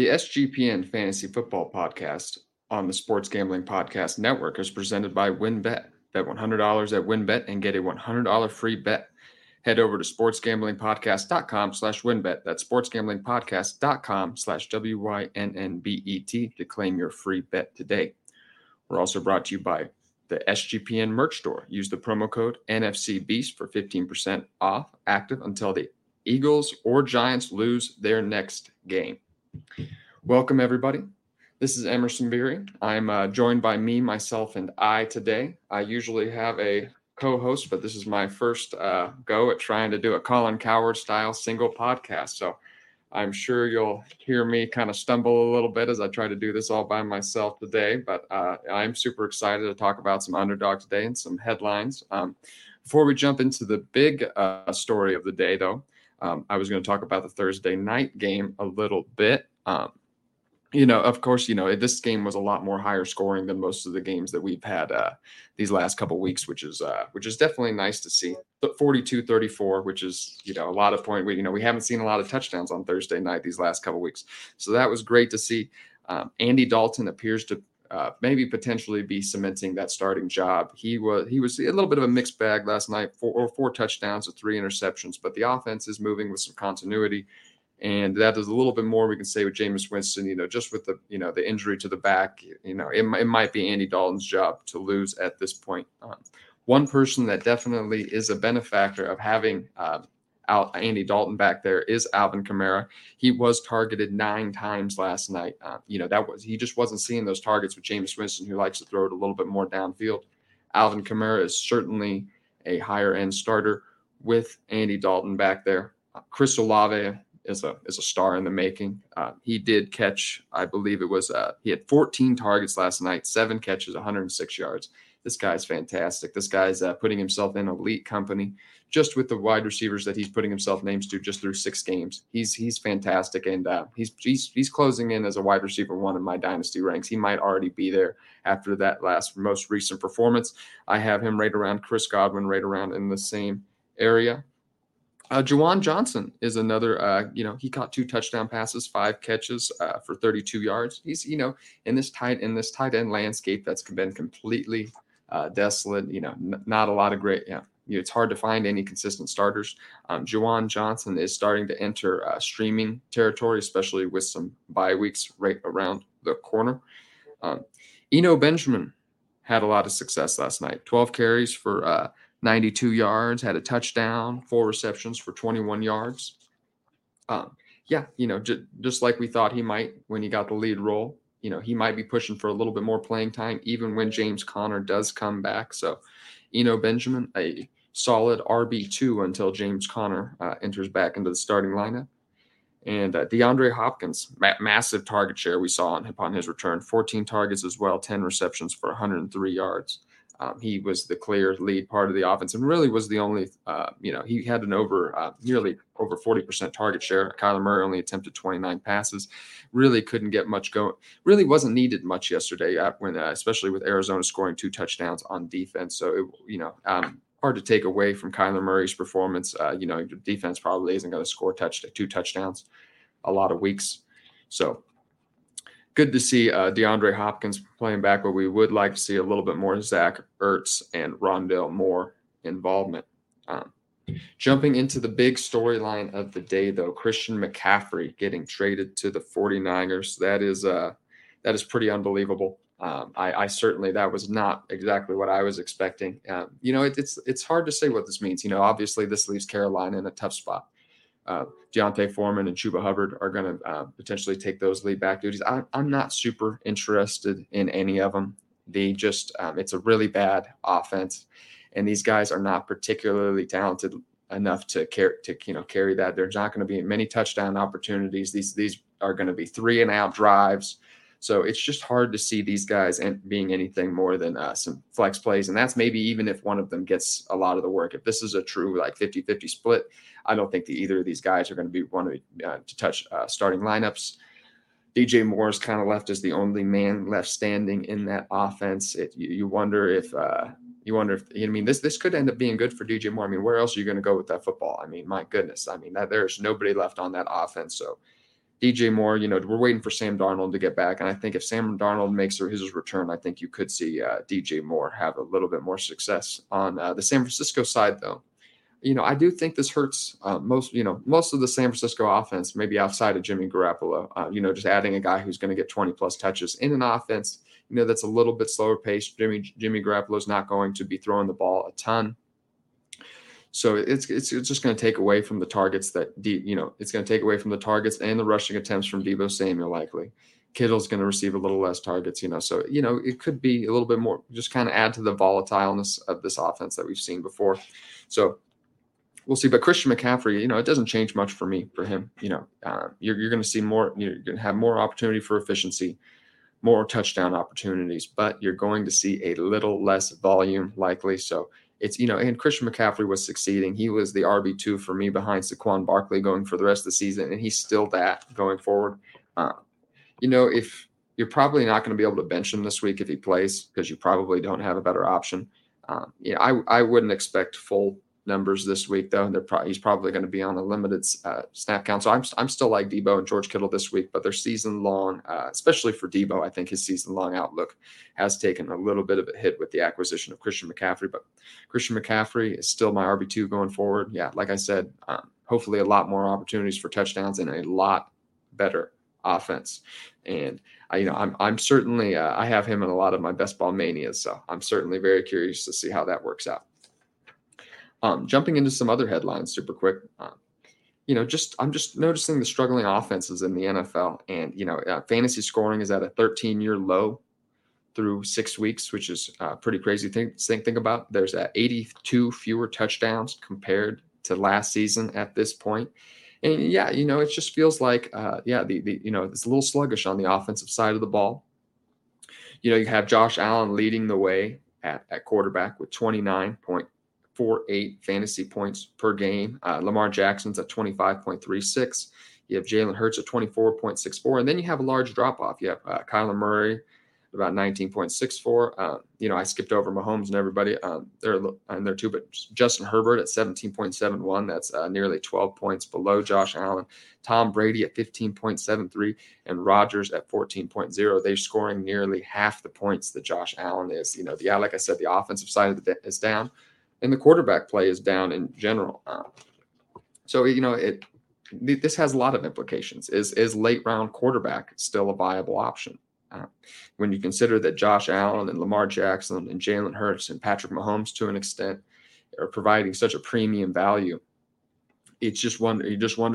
The SGPN Fantasy Football Podcast on the Sports Gambling Podcast Network is presented by WynnBET. Bet $100 at WynnBET and get a $100 free bet. Head over to sportsgamblingpodcast.com/WynnBET. That's sportsgamblingpodcast.com/WYNNBET to claim your free bet today. We're also brought to you by the SGPN merch store. Use the promo code NFCBeast for 15% off, active until the Eagles or Giants lose their next game. Welcome, everybody. This is Emerson Beery. I'm joined by me, myself, and I today. I usually have a co-host, but this is my first go at trying to do a Colin Cowherd-style single podcast. So I'm sure you'll hear me kind of stumble a little bit as I try to do this all by myself today. But I'm super excited to talk about some underdog today and some headlines. Before we jump into the big story of the day, though, I was going to talk about the Thursday night game a little bit. Of course, this game was a lot more higher scoring than most of the games that we've had these last couple of weeks, which is definitely nice to see. But 42-34, which is, a lot of point. We haven't seen a lot of touchdowns on Thursday night these last couple of weeks. So that was great to see. Andy Dalton appears to maybe potentially be cementing that starting job. He was a little bit of a mixed bag last night, four touchdowns and three interceptions, but the offense is moving with some continuity. And that is a little bit more we can say with Jameis Winston, just with the injury to the back, it might be Andy Dalton's job to lose at this point. One person that definitely is a benefactor of having Andy Dalton back there is Alvin Kamara. He was targeted 9 times last night. He just wasn't seeing those targets with Jameis Winston, who likes to throw it a little bit more downfield. Alvin Kamara is certainly a higher end starter with Andy Dalton back there. Chris Olave is a star in the making. He did catch, I believe it was, he had 14 targets last night, 7 catches, 106 yards. This guy's fantastic. This guy's putting himself in elite company just with the wide receivers that he's putting himself names to just through 6 games. He's fantastic. And he's closing in as a wide receiver 1 in my dynasty ranks. He might already be there after that last most recent performance. I have him right around Chris Godwin, right around in the same area. Juwan Johnson is another, he caught 2 touchdown passes, 5 catches for 32 yards. He's, in this tight end landscape that's been completely desolate, not a lot of great. It's hard to find any consistent starters. Juwan Johnson is starting to enter streaming territory, especially with some bye weeks right around the corner. Eno Benjamin had a lot of success last night, 12 carries for 92 yards, had a touchdown, 4 receptions for 21 yards. Just like we thought he might when he got the lead role, he might be pushing for a little bit more playing time, even when James Conner does come back. So Eno Benjamin, a solid RB2 until James Conner enters back into the starting lineup. And DeAndre Hopkins, massive target share we saw upon his return, 14 targets as well, 10 receptions for 103 yards. He was the clear lead part of the offense and really was the only, he had an nearly over 40% target share. Kyler Murray only attempted 29 passes, really couldn't get much going, really wasn't needed much yesterday especially with Arizona scoring 2 touchdowns on defense. So, hard to take away from Kyler Murray's performance. Defense probably isn't going to score 2 touchdowns a lot of weeks. So, good to see DeAndre Hopkins playing back, but we would like to see a little bit more Zach Ertz and Rondell Moore involvement. Jumping into the big storyline of the day, though, Christian McCaffrey getting traded to the 49ers. That is pretty unbelievable. I certainly, that was not exactly what I was expecting. It's hard to say what this means. Obviously this leaves Carolina in a tough spot. Deontay Foreman and Chuba Hubbard are going to potentially take those lead back duties. I'm not super interested in any of them. They just, it's a really bad offense, and these guys are not particularly talented enough to carry that. There's not going to be many touchdown opportunities. These are going to be 3-and-out drives. So it's just hard to see these guys being anything more than some flex plays. And that's maybe even if one of them gets a lot of the work. If this is a true 50-50 split, I don't think that either of these guys are going to be wanting to touch starting lineups. DJ Moore is kind of left as the only man left standing in that offense. This could end up being good for DJ Moore. Where else are you going to go with that football? My goodness. There's nobody left on that offense. So DJ Moore, you know, we're waiting for Sam Darnold to get back. And I think if Sam Darnold makes his return, I think you could see DJ Moore have a little bit more success. On the San Francisco side, though, you know, I do think this hurts most of the San Francisco offense, maybe outside of Jimmy Garoppolo, just adding a guy who's going to get 20 plus touches in an offense, you know, that's a little bit slower paced. Jimmy Garoppolo's not going to be throwing the ball a ton. So it's just going to take away from the targets and the rushing attempts from Debo Samuel likely. Kittle's going to receive a little less targets, so, it could be a little bit more, just kind of add to the volatileness of this offense that we've seen before. So we'll see. But Christian McCaffrey, it doesn't change much for him. You're going to see more, you're going to have more opportunity for efficiency, more touchdown opportunities, but you're going to see a little less volume likely. So it's, and Christian McCaffrey was succeeding. He was the RB2 for me behind Saquon Barkley going for the rest of the season, and he's still that going forward. If you're probably not going to be able to bench him this week if he plays because you probably don't have a better option. I wouldn't expect full numbers this week, though. He's probably going to be on a limited snap count. So I'm still like Debo and George Kittle this week, but their season-long, especially for Debo, I think his season-long outlook has taken a little bit of a hit with the acquisition of Christian McCaffrey. But Christian McCaffrey is still my RB2 going forward. Yeah, like I said, hopefully a lot more opportunities for touchdowns and a lot better offense. And I'm certainly I have him in a lot of my best ball manias, so I'm certainly very curious to see how that works out. Jumping into some other headlines super quick, I'm just noticing the struggling offenses in the NFL, and fantasy scoring is at a 13-year low through 6 weeks, which is a pretty crazy thing to think about. There's 82 fewer touchdowns compared to last season at this point. And yeah, it just feels like it's a little sluggish on the offensive side of the ball. You have Josh Allen leading the way at quarterback with 29.48 fantasy points per game. Lamar Jackson's at 25.36. You have Jalen Hurts at 24.64. And then you have a large drop-off. You have Kyler Murray about 19.64. I skipped over Mahomes and everybody there too, but Justin Herbert at 17.71. That's nearly 12 points below Josh Allen. Tom Brady at 15.73 and Rodgers at 14.0. They're scoring nearly half the points that Josh Allen is. Like I said, the offensive side of is down. And the quarterback play is down in general. This has a lot of implications. Is late-round quarterback still a viable option? When you consider that Josh Allen and Lamar Jackson and Jalen Hurts and Patrick Mahomes, to an extent, are providing such a premium value, you just wonder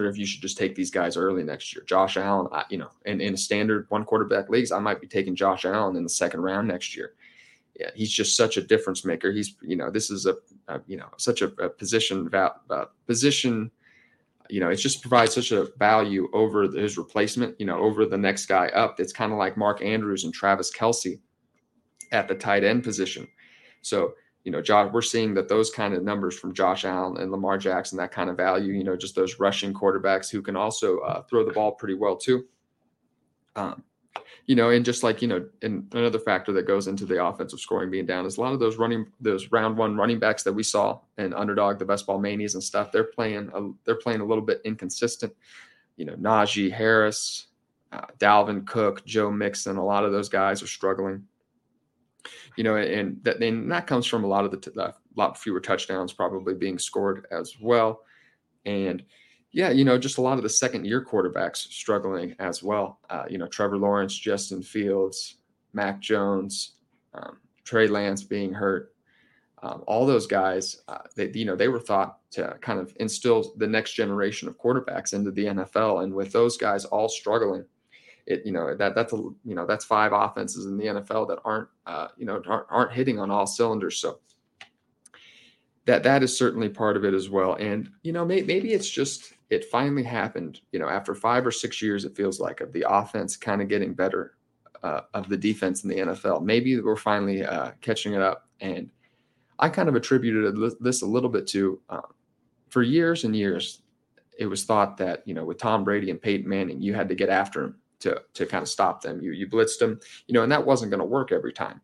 if you should just take these guys early next year. Josh Allen, and in a standard one-quarterback leagues, I might be taking Josh Allen in the second round next year. Yeah, he's just such a difference maker. He's, this is such a position, it just provides such a value over his replacement, over the next guy up. It's kind of like Mark Andrews and Travis Kelce at the tight end position. So, we're seeing that those kind of numbers from Josh Allen and Lamar Jackson, that kind of value, just those rushing quarterbacks who can also throw the ball pretty well too. And just like, and another factor that goes into the offensive scoring being down is a lot of those round one running backs that we saw and Underdog, the best ball manias and stuff, they're playing a little bit inconsistent, Najee Harris, Dalvin Cook, Joe Mixon, a lot of those guys are struggling, and that comes from a lot of lot fewer touchdowns probably being scored as well. And yeah, just a lot of the second-year quarterbacks struggling as well. Trevor Lawrence, Justin Fields, Mac Jones, Trey Lance being hurt. All those guys, they were thought to kind of instill the next generation of quarterbacks into the NFL, and with those guys all struggling, that's five offenses in the NFL that aren't hitting on all cylinders. So that is certainly part of it as well. And maybe it's just. It finally happened, after 5 or 6 years, it feels like, of the offense kind of getting better of the defense in the NFL. Maybe we're finally catching it up. And I kind of attributed this a little bit to for years and years, it was thought that, with Tom Brady and Peyton Manning, you had to get after them to kind of stop them. You blitzed them, and that wasn't going to work every time.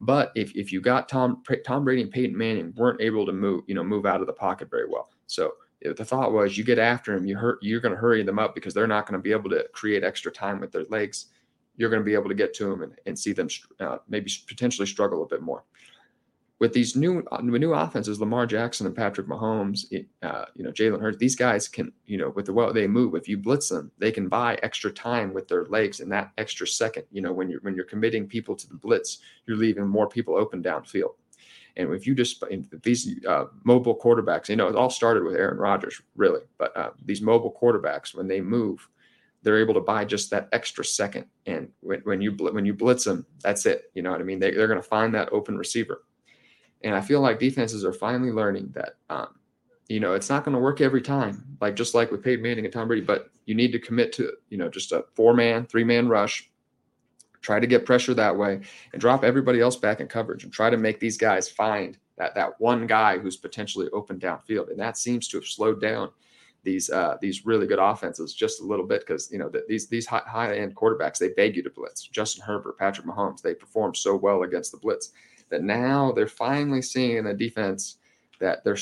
But if you got Tom Brady and Peyton Manning weren't able to move out of the pocket very well. So If the thought was you get after him, you're going to hurry them up because they're not going to be able to create extra time with their legs. You're going to be able to get to them and see them maybe potentially struggle a bit more. With these new offenses, Lamar Jackson and Patrick Mahomes, Jalen Hurts, these guys can, with the way they move, if you blitz them, they can buy extra time with their legs in that extra second. When you're committing people to the blitz, you're leaving more people open downfield. And if you just these mobile quarterbacks, it all started with Aaron Rodgers, really. But these mobile quarterbacks, when they move, they're able to buy just that extra second. And when you blitz them, that's it. You know what I mean? They're going to find that open receiver. And I feel like defenses are finally learning that, it's not going to work every time, just like with Peyton Manning and Tom Brady, but you need to commit to, just a 4-man, 3-man rush, try to get pressure that way and drop everybody else back in coverage and try to make these guys find that one guy who's potentially open downfield. And that seems to have slowed down these really good offenses just a little bit because, these high-end quarterbacks, they beg you to blitz. Justin Herbert, Patrick Mahomes, they perform so well against the blitz. That now they're finally seeing in the defense that they're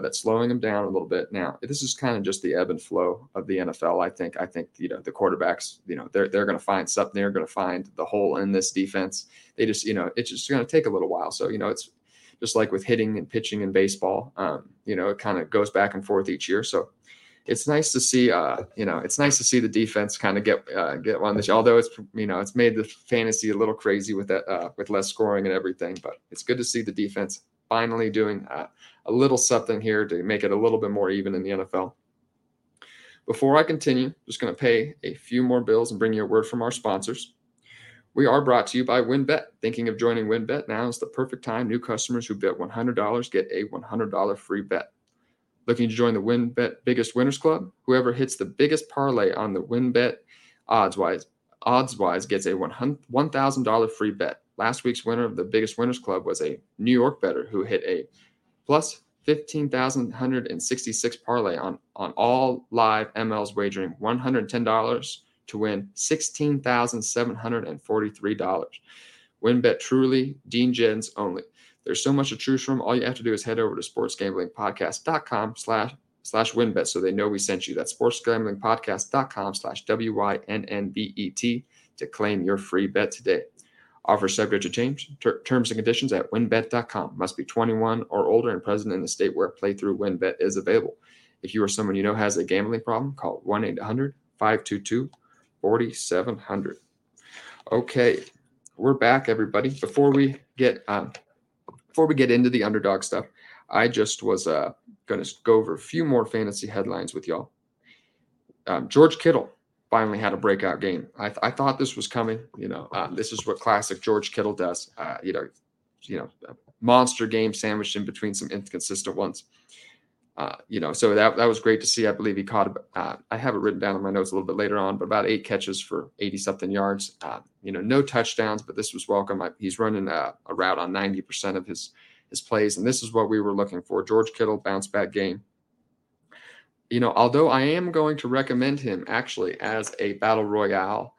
that's slowing them down a little bit. Now, this is kind of just the ebb and flow of the NFL. I think the quarterbacks, they're going to find something. They're going to find the hole in this defense. They just, it's just going to take a little while. So, it's just like with hitting and pitching in baseball. It kind of goes back and forth each year. So it's nice to see, it's nice to see the defense kind of get on this. Although it's, it's made the fantasy a little crazy with that, with less scoring and everything. But it's good to see the defense finally doing a little something here to make it a little bit more even in the NFL. Before I continue, just going to pay a few more bills and bring you a word from our sponsors. We are brought to you by WynnBET. Thinking of joining WynnBET? Now is the perfect time. New customers who bet $100 get a $100 free bet. Looking to join the WynnBET Biggest Winners Club? Whoever hits the biggest parlay on the WynnBET odds-wise gets a $1,000 free bet. Last week's winner of the Biggest Winners Club was a New York bettor who hit a plus 15,166 parlay on all live MLs wagering $110 to win $16,743. WynnBET truly degens only. There's so much to choose from. All you have to do is head over to sportsgamblingpodcast.com/WynnBET so they know we sent you. That's sportsgamblingpodcast.com/WYNNBET to claim your free bet today. Offer subject to change. Terms and conditions at WynnBET.com. Must be 21 or older and present in the state where playthrough WynnBET is available. If you or someone you know has a gambling problem, call 1-800-522-4700. Okay, we're back, everybody. Before we get into the underdog stuff, I just was going to go over a few more fantasy headlines with y'all. George Kittle finally had a breakout game. I thought this was coming. This is what classic George Kittle does. A monster game sandwiched in between some inconsistent ones. So that was great to see. I believe he caught. I have it written down in my notes a little bit later on, but about 8 catches for 80-something yards. No touchdowns, but this was welcome. He's running a route on 90% of his plays, and this is what we were looking for. George Kittle bounce back game. Although I am going to recommend him actually as a battle royale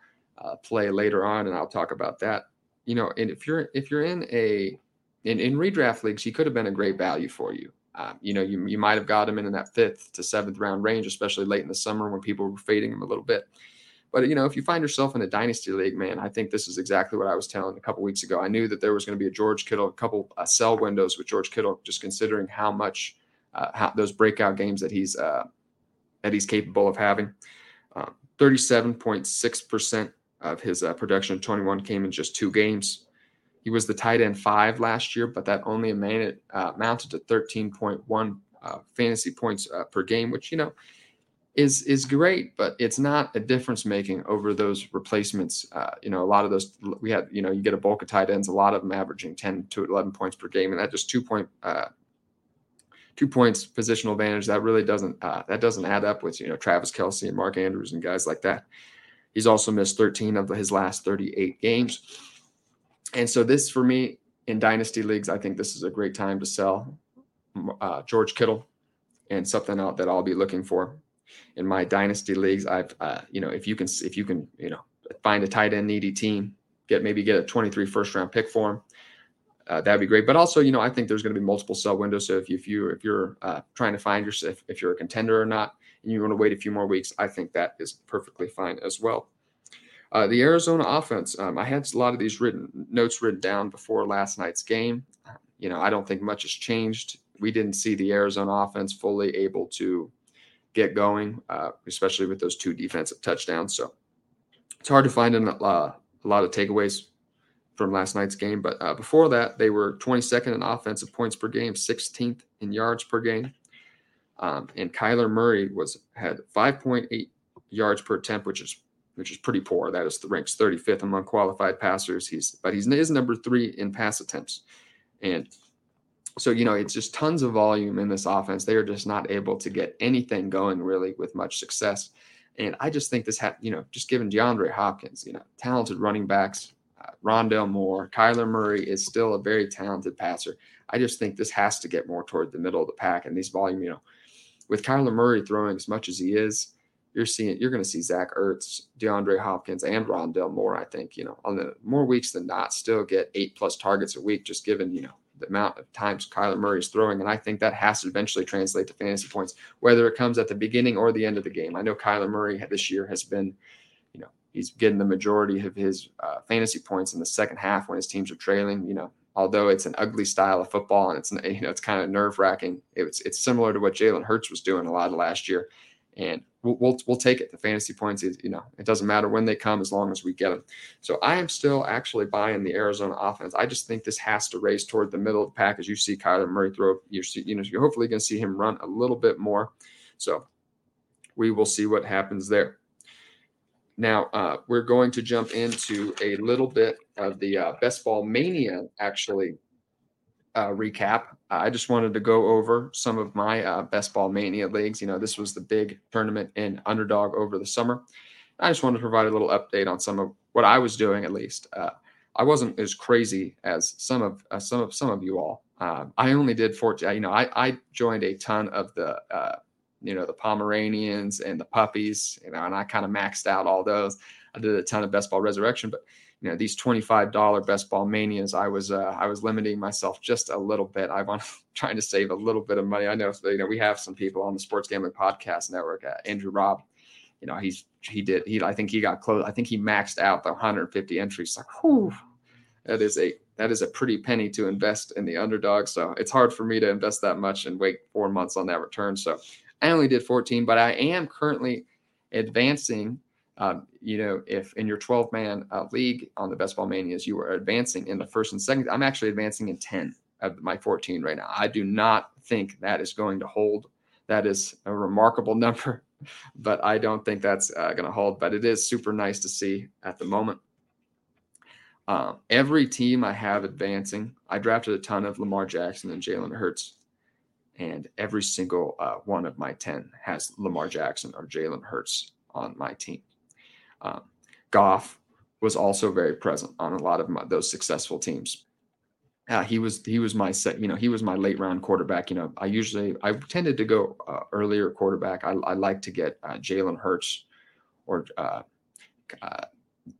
play later on, and I'll talk about that. And if you're in redraft leagues, he could have been a great value for you. You might have got him in that 5th to 7th round range, especially late in the summer when people were fading him a little bit. But, if you find yourself in a dynasty league, man, I think this is exactly what I was telling a couple weeks ago. I knew that there was going to be a couple sell windows with George Kittle, just considering how much how those breakout games that he's capable of having. 37.6% of his production in 2021 came in just 2 games. He was the tight end 5 last year, but that only amounted to 13.1 fantasy points per game, which, is great, but it's not a difference making over those replacements. A lot of those we had, you get a bulk of tight ends, a lot of them averaging 10 to 11 points per game. And that just 2 points positional advantage. That really doesn't add up with, Travis Kelce and Mark Andrews and guys like that. He's also missed 13 of his last 38 games. And so this, for me, in dynasty leagues, I think this is a great time to sell George Kittle and something out that I'll be looking for in my dynasty leagues. I've, if you can, find a tight end needy team, get a 23 first round pick for him. that'd be great. But also, you know, I think there's going to be multiple sell windows. So if you're trying to find yourself, if you're a contender or not, and you want to wait a few more weeks, I think that is perfectly fine as well. The Arizona offense, I had a lot of these notes written down before last night's game. You know, I don't think much has changed. We didn't see the Arizona offense fully able to get going, especially with those two defensive touchdowns. So it's hard to find a lot of takeaways from last night's game. But before that, they were 22nd in offensive points per game, 16th in yards per game. And Kyler Murray had 5.8 yards per attempt, which is pretty poor. That is ranks 35th among qualified passers. He's number 3 in pass attempts. And so, you know, it's just tons of volume in this offense. They are just not able to get anything going really with much success. And I just think this just given DeAndre Hopkins, you know, talented running backs, Rondell Moore, Kyler Murray is still a very talented passer. I just think this has to get more toward the middle of the pack. And these volume, you know, with Kyler Murray throwing as much as he is, you're going to see Zach Ertz, DeAndre Hopkins, and Rondell Moore, I think, you know, on the more weeks than not, still get 8+ targets a week, just given, you know, the amount of times Kyler Murray is throwing. And I think that has to eventually translate to fantasy points, whether it comes at the beginning or the end of the game. I know Kyler Murray this year has been, you know, he's getting the majority of his fantasy points in the second half when his teams are trailing, you know, although it's an ugly style of football and it's, you know, it's kind of nerve wracking. It's similar to what Jalen Hurts was doing a lot of last year. And we'll take it. The fantasy points is, you know, it doesn't matter when they come as long as we get them. So I am still actually buying the Arizona offense. I just think this has to race toward the middle of the pack as you see Kyler Murray throw. You're hopefully going to see him run a little bit more. So we will see what happens there. Now we're going to jump into a little bit of the Best Ball Mania recap. I just wanted to go over some of my Best Ball Mania leagues. You know, this was the big tournament in Underdog over the summer. I just wanted to provide a little update on some of what I was doing, at least. I wasn't as crazy as some of you all. I only did 14. You know, I joined a ton of the the Pomeranians and the puppies, you know, and I kind of maxed out all those. I did a ton of Best Ball Resurrection, but you know, these $25 Best Ball Manias, I was limiting myself just a little bit. I want trying to save a little bit of money. I know, you know, we have some people on the Sports Gambling Podcast Network, Andrew Robb, you know, I think he got close. I think he maxed out the 150 entries. Like, whew, that is a pretty penny to invest in the Underdog. So it's hard for me to invest that much and wait 4 months on that return. So I only did 14, but I am currently advancing. You know, if in your 12-man league on the Best Ball Manias, you are advancing in the first and second, I'm actually advancing in 10 of my 14 right now. I do not think that is going to hold. That is a remarkable number, but I don't think that's going to hold. But it is super nice to see at the moment. Every team I have advancing, I drafted a ton of Lamar Jackson and Jalen Hurts. And every single one of my 10 has Lamar Jackson or Jalen Hurts on my team. Goff was also very present on a lot of those successful teams. He was my late round quarterback. You know, I tended to go earlier quarterback. I like to get Jalen Hurts or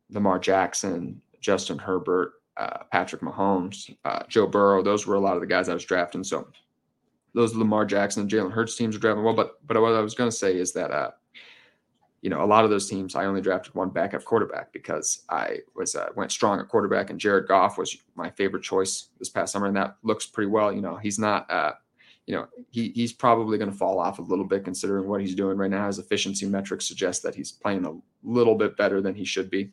Lamar Jackson, Justin Herbert, Patrick Mahomes, Joe Burrow. Those were a lot of the guys I was drafting. So those Lamar Jackson and Jalen Hurts teams are drafting well. But what I was going to say is that you know, a lot of those teams, I only drafted one backup quarterback because I went strong at quarterback, and Jared Goff was my favorite choice this past summer, and that looks pretty well. You know, he's not, you know, he's probably going to fall off a little bit considering what he's doing right now. His efficiency metrics suggest that he's playing a little bit better than he should be,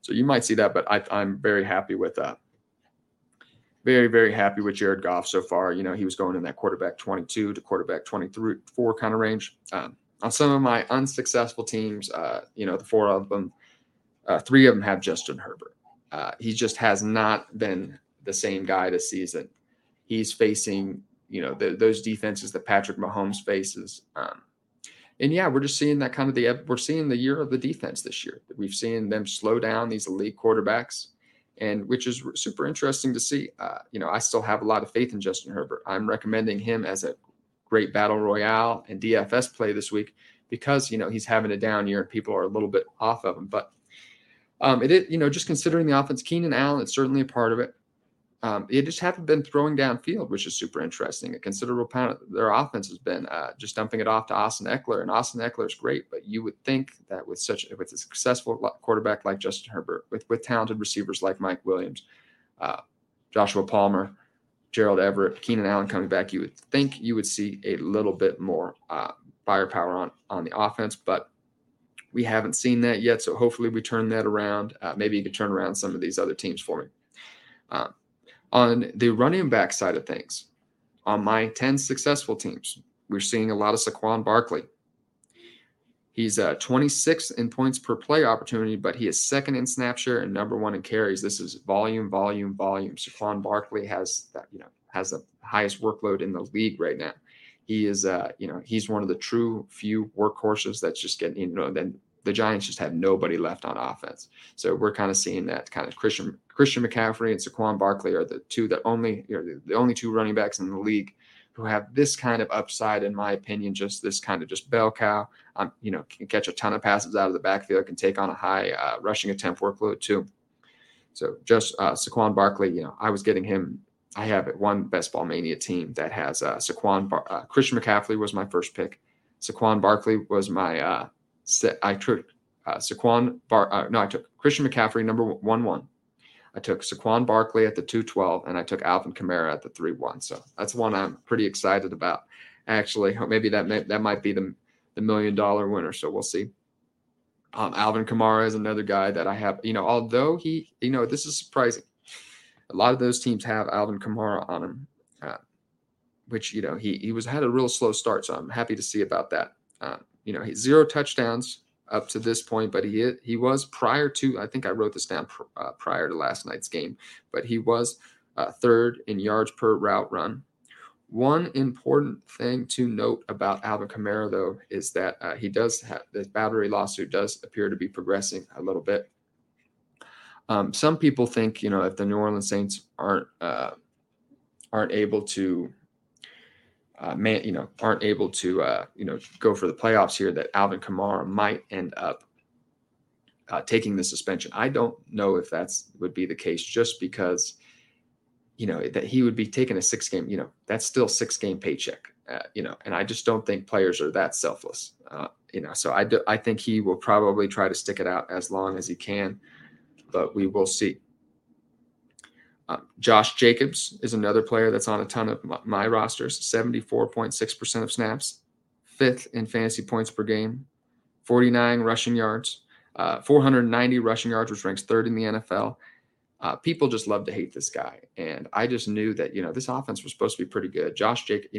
so you might see that. But I'm very happy with that. Very, very happy with Jared Goff so far. You know, he was going in that quarterback 22 to quarterback 23-4 kind of range. On some of my unsuccessful teams, you know, the four of them, three of them have Justin Herbert. He just has not been the same guy this season. He's facing, you know, those defenses that Patrick Mahomes faces. And yeah, we're just seeing that kind of we're seeing the year of the defense this year. We've seen them slow down these elite quarterbacks, and which is super interesting to see. You know, I still have a lot of faith in Justin Herbert. I'm recommending him as a great battle royale and DFS play this week because, you know, he's having a down year and people are a little bit off of him. But it is, you know, just considering the offense, Keenan Allen, it's certainly a part of it. They just haven't been throwing downfield, which is super interesting. A considerable amount of their offense has been just dumping it off to Austin Eckler, and Austin Eckler is great. But you would think that with a successful quarterback like Justin Herbert, with talented receivers like Mike Williams, Joshua Palmer, Gerald Everett, Keenan Allen coming back, you would think you would see a little bit more firepower on the offense, but we haven't seen that yet. So hopefully we turn that around. Maybe you could turn around some of these other teams for me. On the running back side of things, on my 10 successful teams, we're seeing a lot of Saquon Barkley. He's 26th in points per play opportunity, but he is second in snap share and number one in carries. This is volume. Saquon Barkley has the highest workload in the league right now. He is, he's one of the true few workhorses that's just getting, then the Giants just have nobody left on offense. So we're kind of seeing that kind of Christian McCaffrey and Saquon Barkley are the only two running backs in the league who have this kind of upside, in my opinion, just this kind of just bell cow, can catch a ton of passes out of the backfield, can take on a high rushing attempt workload too. So just Saquon Barkley, I was getting him. I have one Best Ball Mania team that has Christian McCaffrey was my first pick. Saquon Barkley was my I took Christian McCaffrey number 1-1. I took Saquon Barkley at the 2-12, and I took Alvin Kamara at the 3-1. So that's one I'm pretty excited about. Actually, maybe that might be the $1 million winner. So we'll see. Alvin Kamara is another guy that I have. Although he, this is surprising. A lot of those teams have Alvin Kamara on him, which he had a real slow start. So I'm happy to see about that. He's 0 touchdowns up to this point, but he was prior to, I think I wrote this down prior to last night's game, but he was third in yards per route run. One important thing to note about Alvin Kamara, though, is that he does have this battery lawsuit does appear to be progressing a little bit. Some people think, if the New Orleans Saints aren't able to. Aren't able to, go for the playoffs here, that Alvin Kamara might end up taking the suspension. I don't know if would be the case, just because, that he would be taking a 6-game, that's still 6-game paycheck, and I just don't think players are that selfless, so I think he will probably try to stick it out as long as he can, but we will see. Josh Jacobs is another player that's on a ton of my rosters, 74.6% of snaps, 5th in fantasy points per game, 49 rushing yards, 490 rushing yards, which ranks 3rd in the NFL. People just love to hate this guy. And I just knew that, this offense was supposed to be pretty good. Josh Jacobs,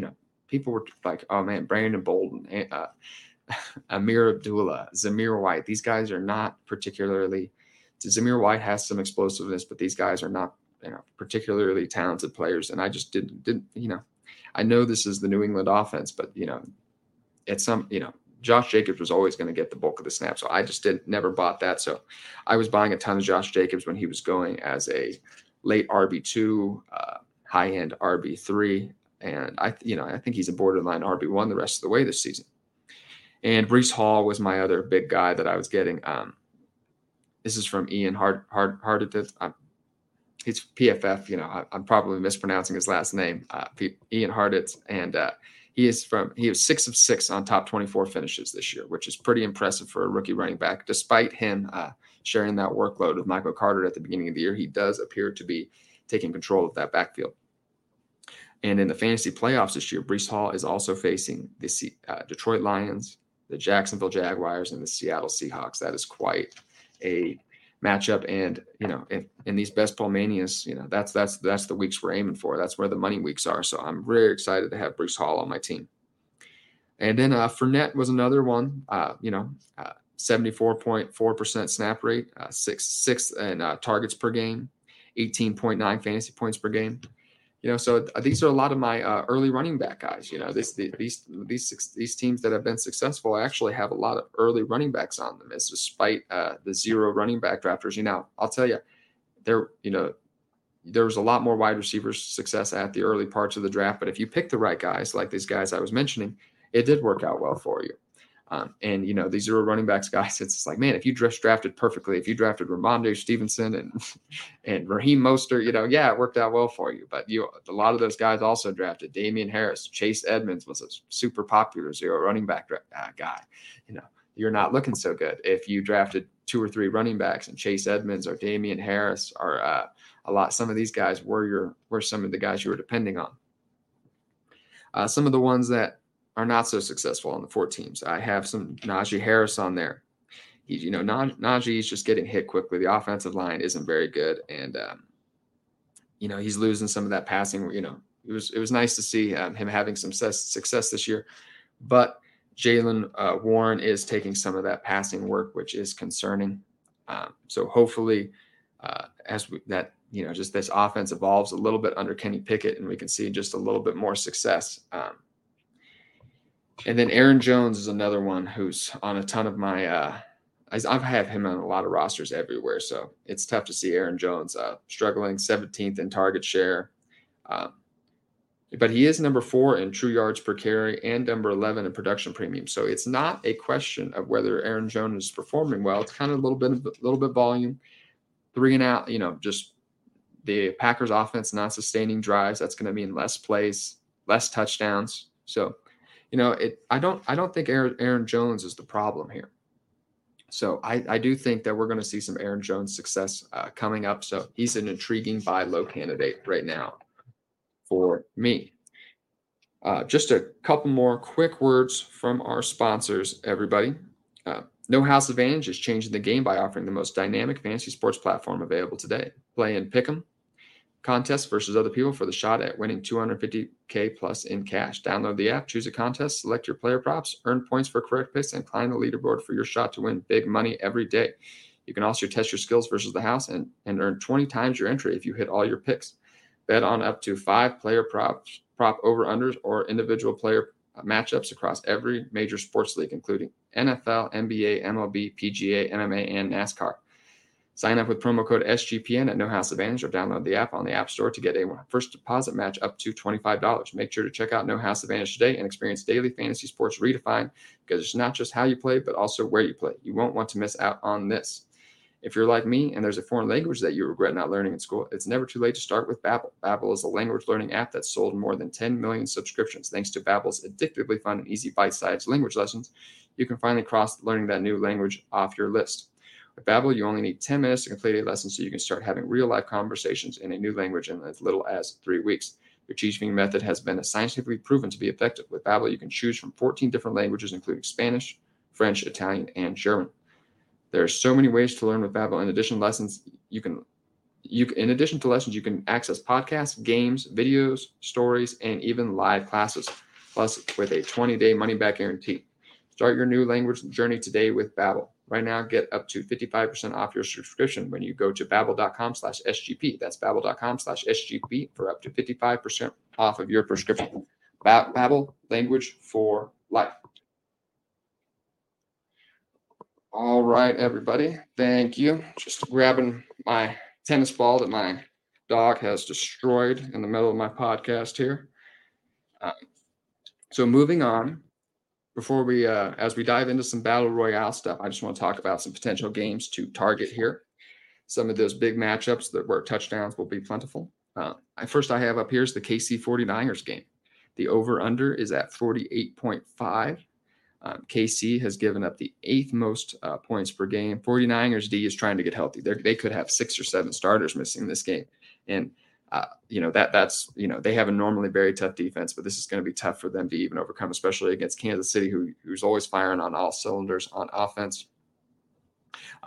people were like, oh man, Brandon Bolden, Amir Abdullah, Zamir White. These guys are not particularly, Zamir White has some explosiveness, but these guys are not particularly talented players. And I just didn't, I know this is the New England offense, but, Josh Jacobs was always going to get the bulk of the snap. So I just never bought that. So I was buying a ton of Josh Jacobs when he was going as a late RB2, high-end RB3. And I think he's a borderline RB1 the rest of the way this season. And Breece Hall was my other big guy that I was getting. This is from Ian Hardedith. He's PFF, I'm probably mispronouncing his last name, Ian Harditz, and he was 6 of 6 on top 24 finishes this year, which is pretty impressive for a rookie running back. Despite him sharing that workload with Michael Carter at the beginning of the year, he does appear to be taking control of that backfield. And in the fantasy playoffs this year, Breece Hall is also facing the Detroit Lions, the Jacksonville Jaguars, and the Seattle Seahawks. That is quite a matchup, and in these Best Ball Manias, that's the weeks we're aiming for. That's where the money weeks are. So I'm very excited to have Breece Hall on my team. And then Fournette was another one. 74.4% snap rate, sixth in targets per game, 18.9 fantasy points per game. So these are a lot of my early running back guys. These teams that have been successful actually have a lot of early running backs on them, as despite the 0 running back drafters. I'll tell you, there was a lot more wide receivers success at the early parts of the draft. But if you pick the right guys, like these guys I was mentioning, it did work out well for you. And, you know, these are running backs, guys. It's like, man, if you just drafted perfectly, if you drafted Ramondre Stevenson and Raheem Mostert, you know, yeah, it worked out well for you. But a lot of those guys also drafted Damian Harris. Chase Edmonds was a super popular zero running back guy. You know, you're not looking so good if you drafted two or three running backs and Chase Edmonds or Damian Harris or some of these guys were some of the guys you were depending on. Some of the ones that are not so successful on the four teams. I have some Najee Harris on there. Najee's just getting hit quickly. The offensive line isn't very good. And, he's losing some of that passing. You know, it was nice to see him having some success this year, but Jaylen Warren is taking some of that passing work, which is concerning. So hopefully just this offense evolves a little bit under Kenny Pickett and we can see just a little bit more success. And then Aaron Jones is another one who's on a ton of my I have him on a lot of rosters everywhere. So it's tough to see Aaron Jones struggling 17th in target share. But he is number 4 in true yards per carry and number 11 in production premium. So it's not a question of whether Aaron Jones is performing well. It's kind of a little bit volume. 3 and out, just the Packers offense not sustaining drives. That's going to mean less plays, less touchdowns. So I don't think Aaron Jones is the problem here. So I do think that we're going to see some Aaron Jones success coming up. So he's an intriguing buy low candidate right now for me. Just a couple more quick words from our sponsors, everybody. No House Advantage is changing the game by offering the most dynamic fantasy sports platform available today. Play and pick 'em contests versus other people for the shot at winning $250K plus in cash. Download the app, choose a contest, select your player props, earn points for correct picks, and climb the leaderboard for your shot to win big money every day. You can also test your skills versus the house and earn 20 times your entry if you hit all your picks. Bet on up to 5 player props, prop over-unders, or individual player matchups across every major sports league, including NFL, NBA, MLB, PGA, MMA, and NASCAR. Sign up with promo code SGPN at No House Advantage or download the app on the App Store to get a first deposit match up to $25. Make sure to check out No House Advantage today and experience daily fantasy sports redefined, because it's not just how you play, but also where you play. You won't want to miss out on this. If you're like me and there's a foreign language that you regret not learning in school, it's never too late to start with Babbel. Babbel is a language learning app that's sold more than 10 million subscriptions. Thanks to Babbel's addictively fun and easy bite-sized language lessons, you can finally cross learning that new language off your list. With Babbel, you only need 10 minutes to complete a lesson, so you can start having real-life conversations in a new language in as little as 3 weeks. Your teaching method has been scientifically proven to be effective. With Babbel, you can choose from 14 different languages, including Spanish, French, Italian, and German. There are so many ways to learn with Babbel. In addition to lessons, you can access podcasts, games, videos, stories, and even live classes. Plus, with a 20-day money-back guarantee. Start your new language journey today with Babbel. Right now, get up to 55% off your subscription when you go to babbel.com/SGP. That's babbel.com/SGP for up to 55% off of your prescription. Babbel, language for life. All right, everybody. Thank you. Just grabbing my tennis ball that my dog has destroyed in the middle of my podcast here. So moving on. Before we, as we dive into some battle royale stuff, I just want to talk about some potential games to target here. Some of those big matchups where touchdowns will be plentiful. First I have up here is the KC 49ers game. The over-under is at 48.5. KC has given up the 8th most points per game. 49ers D is trying to get healthy. They could have 6 or 7 starters missing this game. And they have a normally very tough defense, but this is going to be tough for them to even overcome, especially against Kansas City, who's always firing on all cylinders on offense.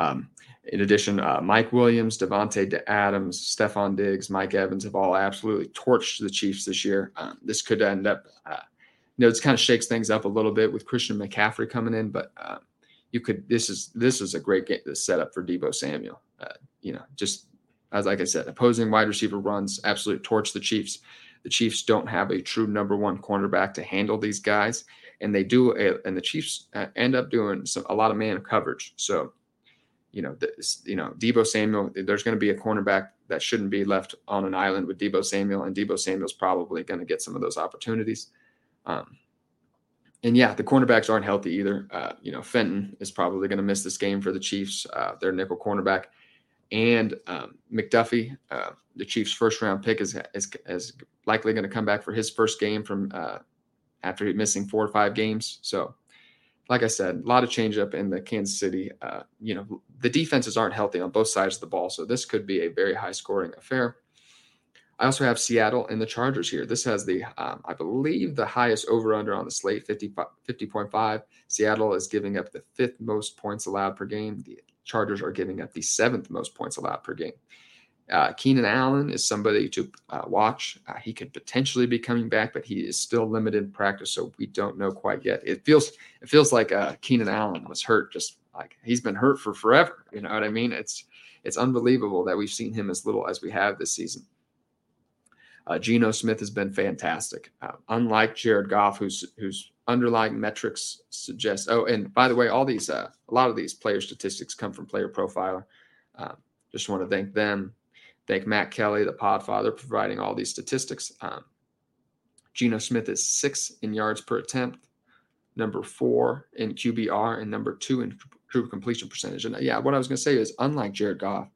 In addition, Mike Williams, Devontae Adams, Stephon Diggs, Mike Evans have all absolutely torched the Chiefs this year. This could end up, it kind of shakes things up a little bit with Christian McCaffrey coming in, but this is a great game, the setup for Debo Samuel. Like I said, opposing wide receiver runs absolutely torch the Chiefs. The Chiefs don't have a true number 1 cornerback to handle these guys, and the Chiefs end up doing a lot of man coverage. So, Debo Samuel, there's going to be a cornerback that shouldn't be left on an island with Debo Samuel, and Debo Samuel's probably going to get some of those opportunities. And yeah, the cornerbacks aren't healthy either. Fenton is probably going to miss this game for the Chiefs, their nickel cornerback. And McDuffie, the Chiefs' first-round pick, is likely going to come back for his first game from after missing 4 or 5 games. So, like I said, a lot of change-up in the Kansas City. The defenses aren't healthy on both sides of the ball, so this could be a very high-scoring affair. I also have Seattle and the Chargers here. This has the, I believe, the highest over-under on the slate, 50.5. Seattle is giving up the 5th most points allowed per game. The Chargers are giving up the 7th most points allowed per game. Keenan Allen is somebody to watch. He could potentially be coming back, but he is still limited in practice, so we don't know quite yet. It feels like Keenan Allen was hurt, just like he's been hurt for forever. You know what I mean? It's unbelievable that we've seen him as little as we have this season. Geno Smith has been fantastic. Unlike Jared Goff, whose underlying metrics suggest. Oh, and by the way, all these a lot of these player statistics come from Player Profiler. Just want to thank them. Thank Matt Kelly, the Podfather, providing all these statistics. Geno Smith is 6th in yards per attempt, number 4 in QBR, and number 2 in true completion percentage. And yeah, what I was going to say is, unlike Jared Goff,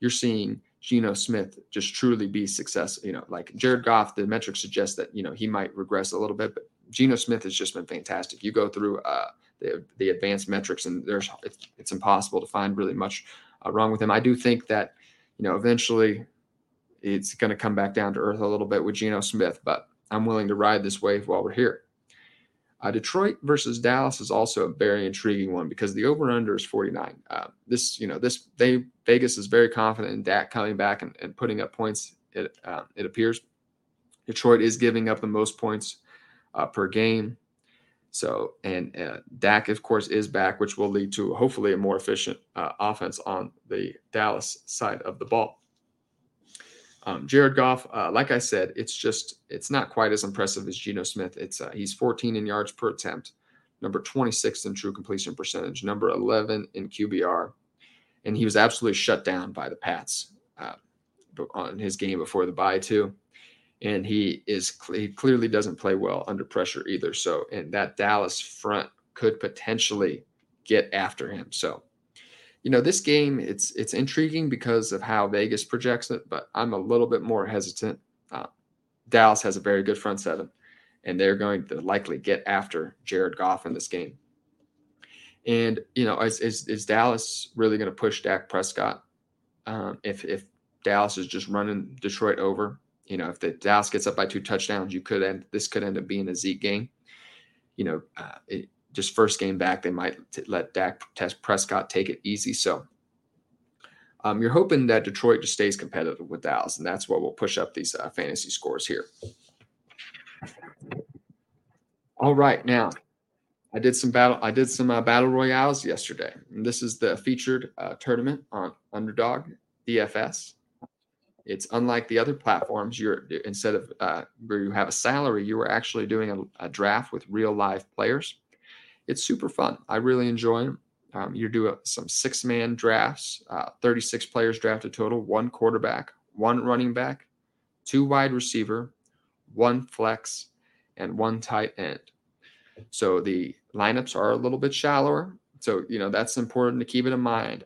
you're seeing Geno Smith just truly be successful. You know, like Jared Goff, the metrics suggest that, you know, he might regress a little bit, but Geno Smith has just been fantastic. You go through the advanced metrics, and it's impossible to find really much wrong with him. I do think that, you know, eventually it's going to come back down to earth a little bit with Geno Smith, but I'm willing to ride this wave while we're here. Detroit versus Dallas is also a very intriguing one because the over-under is 49. Vegas is very confident in Dak coming back and putting up points, it appears. Detroit is giving up the most points per game. So, and Dak, of course, is back, which will lead to hopefully a more efficient offense on the Dallas side of the ball. Jared Goff, like I said, it's not quite as impressive as Geno Smith. He's 14 in yards per attempt, number 26 in true completion percentage, number 11 in QBR, and he was absolutely shut down by the Pats on his game before the bye too. And he clearly doesn't play well under pressure either. So, and that Dallas front could potentially get after him. So, you know, this game, it's intriguing because of how Vegas projects it, but I'm a little bit more hesitant. Dallas has a very good front seven, and they're going to likely get after Jared Goff in this game. And, you know, is Dallas really going to push Dak Prescott if Dallas is just running Detroit over? You know, if the Dallas gets up by 2 touchdowns, this could end up being a Zeke game. You know, just first game back, they might let Dak Prescott take it easy. So you're hoping that Detroit just stays competitive with Dallas, and that's what will push up these fantasy scores here. All right, now I did some battle royales yesterday. And this is the featured tournament on Underdog DFS. It's unlike the other platforms. Instead of where you have a salary, you are actually doing a draft with real live players. It's super fun. I really enjoy them. You do some 6-man drafts, 36 players drafted total, 1 quarterback, 1 running back, 2 wide receiver, 1 flex, and 1 tight end. So the lineups are a little bit shallower. So, you know, that's important to keep it in mind.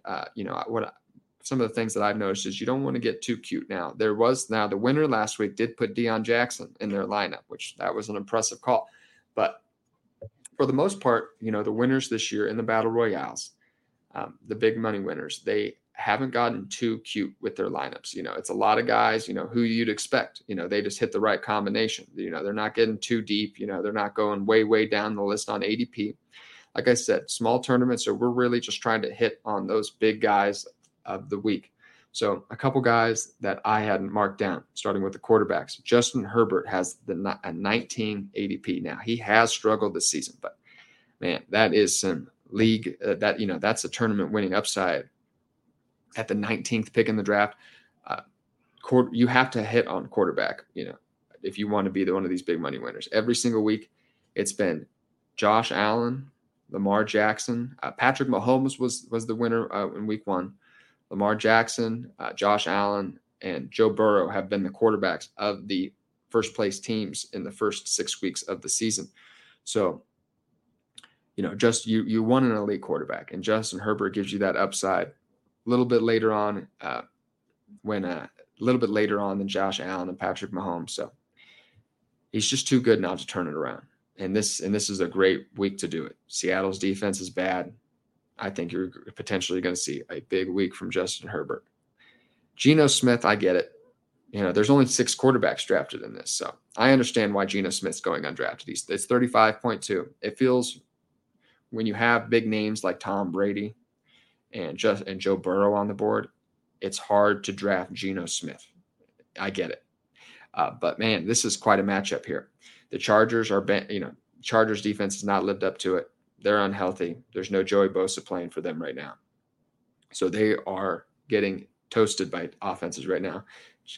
Some of the things that I've noticed is you don't want to get too cute. Now the winner last week did put Deion Jackson in their lineup, that was an impressive call. But for the most part, you know, the winners this year in the battle royales, the big money winners, they haven't gotten too cute with their lineups. You know, it's a lot of guys, you know, who you'd expect. You know, they just hit the right combination. You know, they're not getting too deep. You know, they're not going way, way down the list on ADP. Like I said, small tournaments, so we're really just trying to hit on those big guys of the week. So a couple guys that I hadn't marked down, starting with the quarterbacks. Justin Herbert has a 19 ADP now. He has struggled this season, but man, that is some league that, you know, that's a tournament winning upside at the 19th pick in the draft. You have to hit on quarterback, you know, if you want to be one of these big money winners. Every single week, it's been Josh Allen, Lamar Jackson, Patrick Mahomes was the winner in week 1. Lamar Jackson, Josh Allen, and Joe Burrow have been the quarterbacks of the first-place teams in the first 6 weeks of the season. So you know, just you want an elite quarterback, and Justin Herbert gives you that upside a little bit later on than Josh Allen and Patrick Mahomes. So he's just too good not to turn it around. And this is a great week to do it. Seattle's defense is bad. I think you're potentially going to see a big week from Justin Herbert. Geno Smith, I get it. You know, there's only 6 quarterbacks drafted in this, so I understand why Geno Smith's going undrafted. It's 35.2. It feels, when you have big names like Tom Brady and Joe Burrow on the board, it's hard to draft Geno Smith. I get it. But man, this is quite a matchup here. The Chargers are, Chargers defense has not lived up to it. They're unhealthy. There's no Joey Bosa playing for them right now. So they are getting toasted by offenses right now.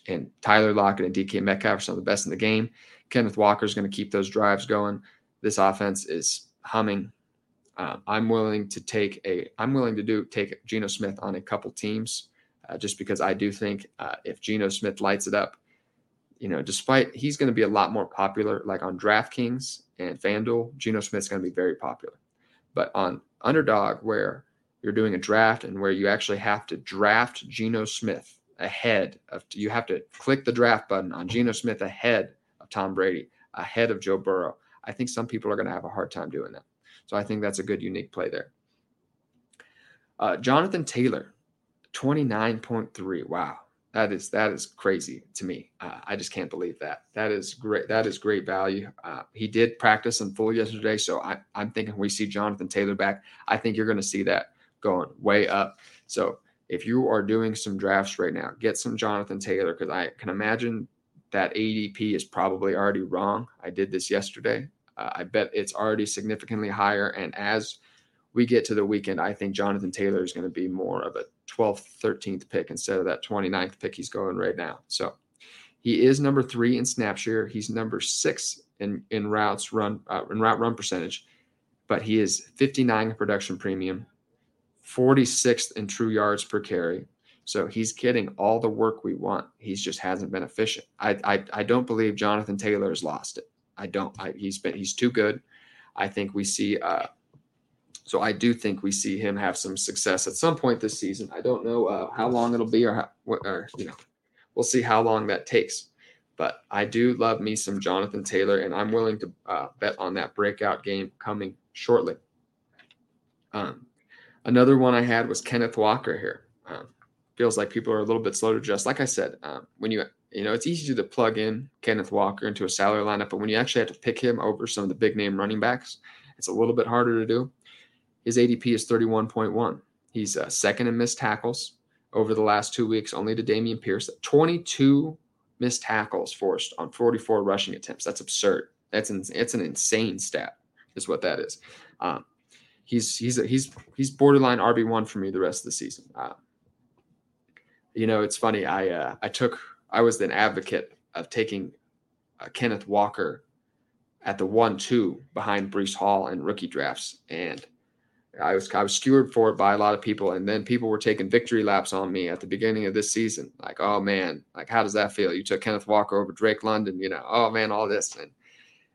And Tyler Lockett and DK Metcalf are some of the best in the game. Kenneth Walker is going to keep those drives going. This offense is humming. I'm willing to take Geno Smith on a couple teams just because I do think if Geno Smith lights it up, you know, despite he's going to be a lot more popular, like on DraftKings and FanDuel, Geno Smith's going to be very popular. But on Underdog, where you're doing a draft and where you actually have to draft Geno Smith ahead of, you have to click the draft button on Geno Smith ahead of Tom Brady, ahead of Joe Burrow, I think some people are going to have a hard time doing that. So I think that's a good, unique play there. Jonathan Taylor, 29.3. Wow. That is crazy to me. I just can't believe that. That is great. That is great value. He did practice in full yesterday, so I'm thinking we see Jonathan Taylor back. I think you're going to see that going way up. So if you are doing some drafts right now, get some Jonathan Taylor, because I can imagine that ADP is probably already wrong. I did this yesterday. I bet it's already significantly higher. And as we get to the weekend, I think Jonathan Taylor is going to be more of a 12th, 13th pick instead of that 29th pick he's going right now. So he is number 3 in snap share. He's number 6 in route run percentage, but he is 59 in production premium, 46th in true yards per carry. So he's getting all the work we want. He just hasn't been efficient. I don't believe Jonathan Taylor has lost it. I don't. He's too good. I think we see. So I do think we see him have some success at some point this season. I don't know how long it'll be or we'll see how long that takes. But I do love me some Jonathan Taylor, and I'm willing to bet on that breakout game coming shortly. Another one I had was Kenneth Walker here. Feels like people are a little bit slow to adjust. Like I said, when you know it's easy to plug in Kenneth Walker into a salary lineup, but when you actually have to pick him over some of the big name running backs, it's a little bit harder to do. His ADP is 31.1. He's second in missed tackles over the last 2 weeks, only to Dameon Pierce. 22 missed tackles forced on 44 rushing attempts. That's absurd. It's an insane stat, is what that is. He's borderline RB1 for me the rest of the season. You know, it's funny. I was an advocate of taking Kenneth Walker at the 1-2 behind Breece Hall in rookie drafts, and I was skewered for it by a lot of people, and then people were taking victory laps on me at the beginning of this season. Like, oh man, like how does that feel? You took Kenneth Walker over Drake London, you know? Oh man, all this, and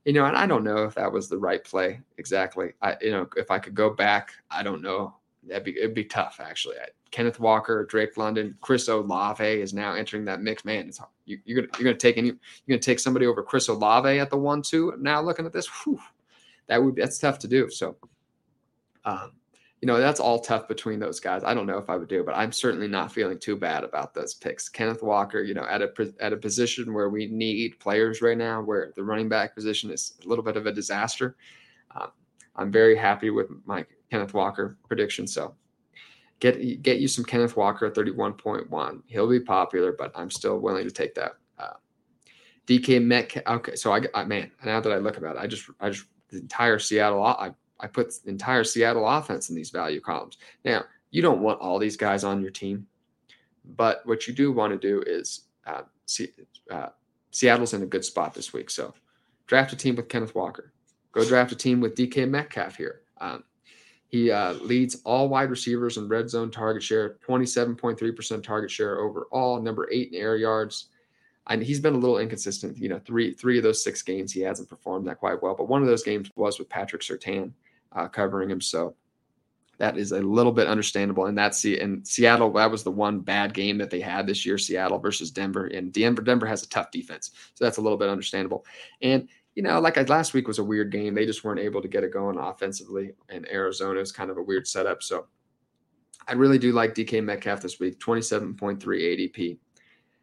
you know. And I don't know if that was the right play exactly. If I could go back, I don't know. It'd be tough actually. Kenneth Walker, Drake London, Chris Olave is now entering that mix. Man, it's hard. You're gonna take somebody over Chris Olave at the 1-2. Now looking at this, whew, that's tough to do. So. You know, that's all tough between those guys. I don't know if I would do, but I'm certainly not feeling too bad about those picks. Kenneth Walker, you know, at a position where we need players right now, where the running back position is a little bit of a disaster. I'm very happy with my Kenneth Walker prediction. So get you some Kenneth Walker at 31.1. He'll be popular, but I'm still willing to take that. DK Metcalf. Okay. So now that I look about it, I just the entire Seattle, I put the entire Seattle offense in these value columns. Now, you don't want all these guys on your team, but what you do want to do is Seattle's in a good spot this week. So draft a team with Kenneth Walker. Go draft a team with DK Metcalf here. He leads all wide receivers in red zone target share, 27.3% target share overall, number 8 in air yards. And he's been a little inconsistent. You know, three of those 6 games, he hasn't performed that quite well. But one of those games was with Patrick Surtain. covering him. So that is a little bit understandable. And that's Seattle, that was the one bad game that they had this year, Seattle versus Denver. And Denver has a tough defense. So that's a little bit understandable. And, you know, like last week was a weird game. They just weren't able to get it going offensively. And Arizona is kind of a weird setup. So I really do like DK Metcalf this week, 27.3 ADP.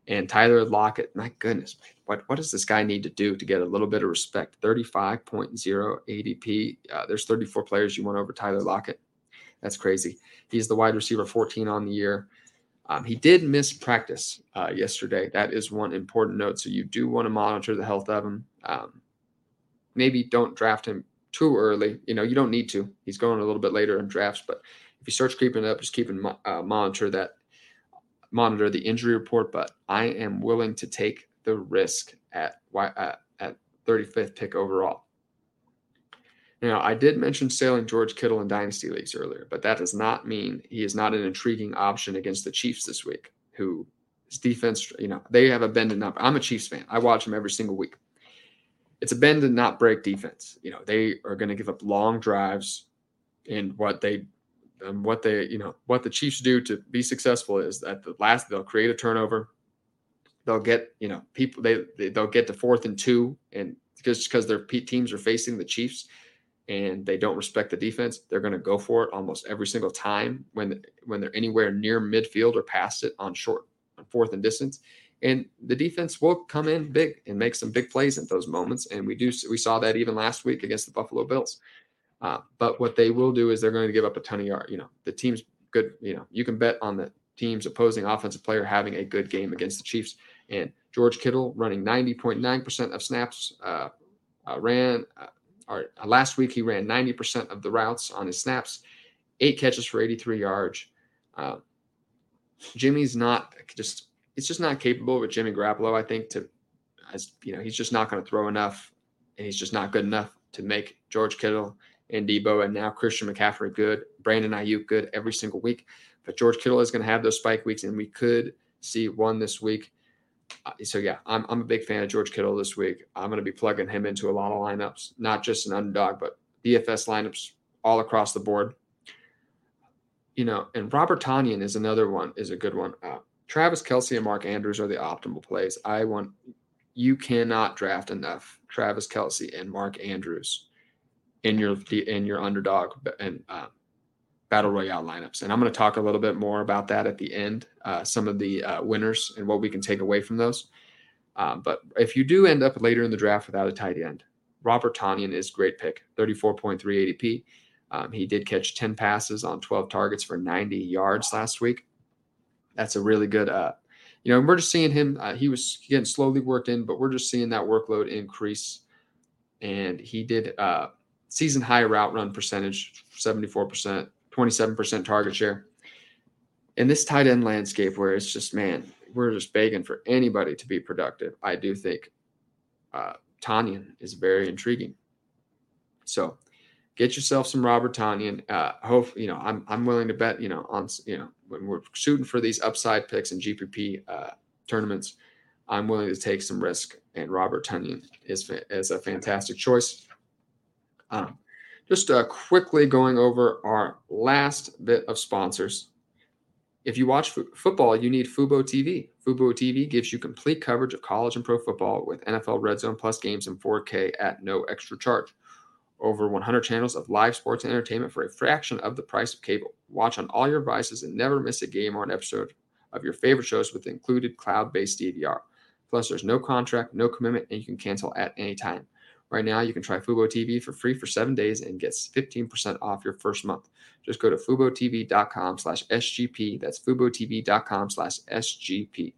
And Tyler Lockett, my goodness, what does this guy need to do to get a little bit of respect? 35.0 ADP. There's 34 players you want over Tyler Lockett. That's crazy. He's the wide receiver 14 on the year. He did miss practice yesterday. That is one important note. So you do want to monitor the health of him. Maybe don't draft him too early. You know, you don't need to. He's going a little bit later in drafts. But if you start creeping up, just keep in monitor the injury report, but I am willing to take the risk at 35th pick overall. Now, I did mention selling George Kittle in Dynasty Leagues earlier, but that does not mean he is not an intriguing option against the Chiefs this week, whose defense, you know, they have a bend and not. I'm a Chiefs fan. I watch them every single week. It's a bend and not break defense. You know, they are going to give up long drives, and what the Chiefs do to be successful is at the last, they'll create a turnover. They'll get, you know, people, they'll get to 4th and 2, and because their teams are facing the Chiefs and they don't respect the defense, they're going to go for it almost every single time when they're anywhere near midfield or past it on 4th and distance. And the defense will come in big and make some big plays at those moments. And we saw that even last week against the Buffalo Bills. But what they will do is they're going to give up a ton of yards. You know, the team's good. You know, you can bet on the team's opposing offensive player having a good game against the Chiefs. And George Kittle running 90.9% of snaps last week. He ran 90% of the routes on his snaps, 8 catches for 83 yards. Jimmy's not just, it's just not capable with Jimmy Garoppolo. I think he's just not going to throw enough, and he's just not good enough to make George Kittle and Debo and now Christian McCaffrey good, Brandon Ayuk good every single week. But George Kittle is going to have those spike weeks, and we could see one this week. I'm a big fan of George Kittle this week. I'm going to be plugging him into a lot of lineups, not just an underdog, but DFS lineups all across the board. You know, and Robert Tonyan is another one, is a good one. Travis Kelce and Mark Andrews are the optimal plays. You cannot draft enough Travis Kelce and Mark Andrews in your underdog and battle royale lineups. And I'm going to talk a little bit more about that at the end, some of the winners and what we can take away from those. But if you do end up later in the draft without a tight end, Robert Tonyan is a great pick, 34.3 ADP. He did catch 10 passes on 12 targets for 90 yards last week. That's a really good and we're just seeing him. He was getting slowly worked in, but we're just seeing that workload increase. And he did season high route run percentage, 74%, 27% target share. In this tight end landscape where it's just, man, we're just begging for anybody to be productive, I do think Tonyan is very intriguing. So get yourself some Robert Tonyan. I'm willing to bet, when we're shooting for these upside picks and GPP tournaments, I'm willing to take some risk. And Robert Tonyan is a fantastic choice. Just quickly going over our last bit of sponsors. If you watch football, you need Fubo TV. Fubo TV gives you complete coverage of college and pro football with NFL Red Zone Plus games in 4K at no extra charge. Over 100 channels of live sports and entertainment for a fraction of the price of cable. Watch on all your devices and never miss a game or an episode of your favorite shows with included cloud-based DVR. Plus, there's no contract, no commitment, and you can cancel at any time. Right now, you can try Fubo TV for free for 7 days and get 15% off your first month. Just go to FuboTV.com/SGP. That's FuboTV.com/SGP.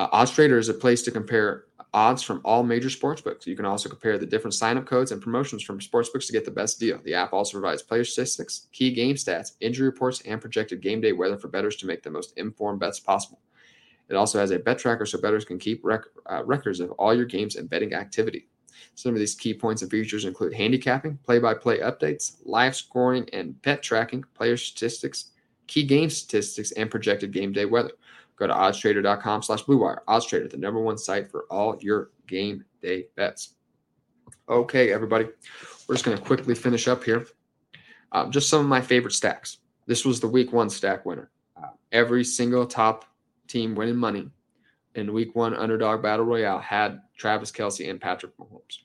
OddsTrader is a place to compare odds from all major sportsbooks. You can also compare the different sign-up codes and promotions from sportsbooks to get the best deal. The app also provides player statistics, key game stats, injury reports, and projected game day weather for bettors to make the most informed bets possible. It also has a bet tracker so bettors can keep records of all your games and betting activity. Some of these key points and features include handicapping, play-by-play updates, live scoring and bet tracking, player statistics, key game statistics, and projected game day weather. Go to oddstrader.com/BlueWire. OddsTrader, the number one site for all your game day bets. Okay, everybody. We're just going to quickly finish up here. Just some of my favorite stacks. This was the week one stack winner. Every single top team winning money in week one underdog battle royale had Travis Kelce and Patrick Mahomes.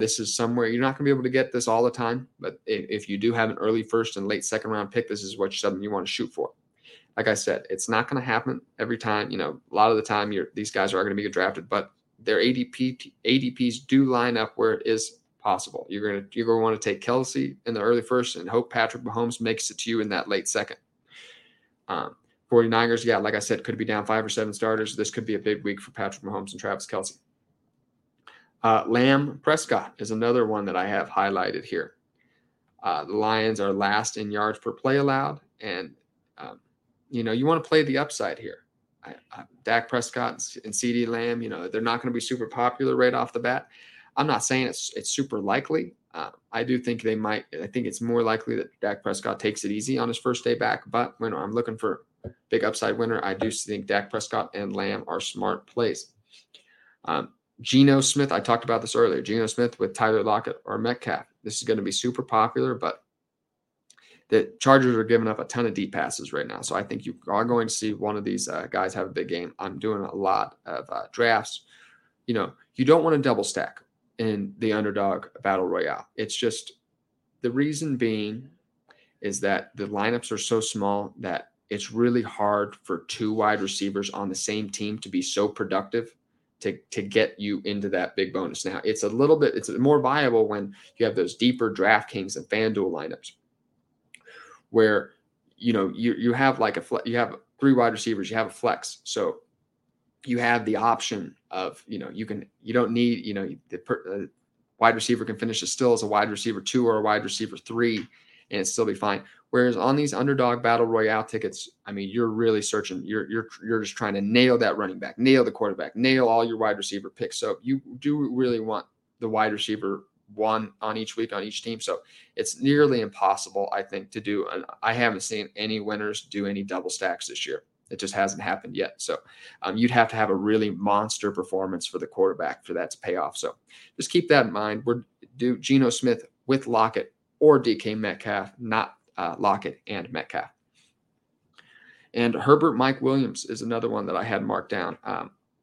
This is somewhere you're not going to be able to get this all the time, but if you do have an early first and late second round pick, this is what something you want to shoot for. Like I said, it's not going to happen every time. A lot of the time these guys are going to be drafted, but their ADPs do line up where it is possible. You're going to want to take Kelce in the early first and hope Patrick Mahomes makes it to you in that late second. 49ers, like I said, could be down 5 or 7 starters. This could be a big week for Patrick Mahomes and Travis Kelce. Lamb Prescott is another one that I have highlighted here. The Lions are last in yards per play allowed, and you want to play the upside here. Dak Prescott and CeeDee Lamb, they're not going to be super popular right off the bat. I'm not saying it's super likely. I do think they might. I think it's more likely that Dak Prescott takes it easy on his first day back. But when I'm looking for a big upside winner, I do think Dak Prescott and Lamb are smart plays. Geno Smith, I talked about this earlier. Geno Smith with Tyler Lockett or Metcalf. This is going to be super popular, but the Chargers are giving up a ton of deep passes right now. So I think you are going to see one of these guys have a big game. I'm doing a lot of drafts. You don't want to double stack in the underdog battle royale. It's just the reason being is that the lineups are so small that it's really hard for 2 wide receivers on the same team to be so productive to get you into that big bonus. Now, it's more viable when you have those deeper DraftKings and FanDuel lineups where, you have like you have 3 wide receivers, you have a flex. So you have the option of, the wide receiver can finish as still as a wide receiver 2 or a wide receiver 3 and it'd still be fine. Whereas on these underdog battle royale tickets, you're really searching. You're just trying to nail that running back, nail the quarterback, nail all your wide receiver picks. So you do really want the wide receiver 1 on each week on each team. So it's nearly impossible, I think, to do. And I haven't seen any winners do any double stacks this year. It just hasn't happened yet. So you'd have to have a really monster performance for the quarterback for that to pay off. So just keep that in mind. We're do Geno Smith with Lockett or DK Metcalf, not Lockett and Metcalf. And Herbert Mike Williams is another one that I had marked down.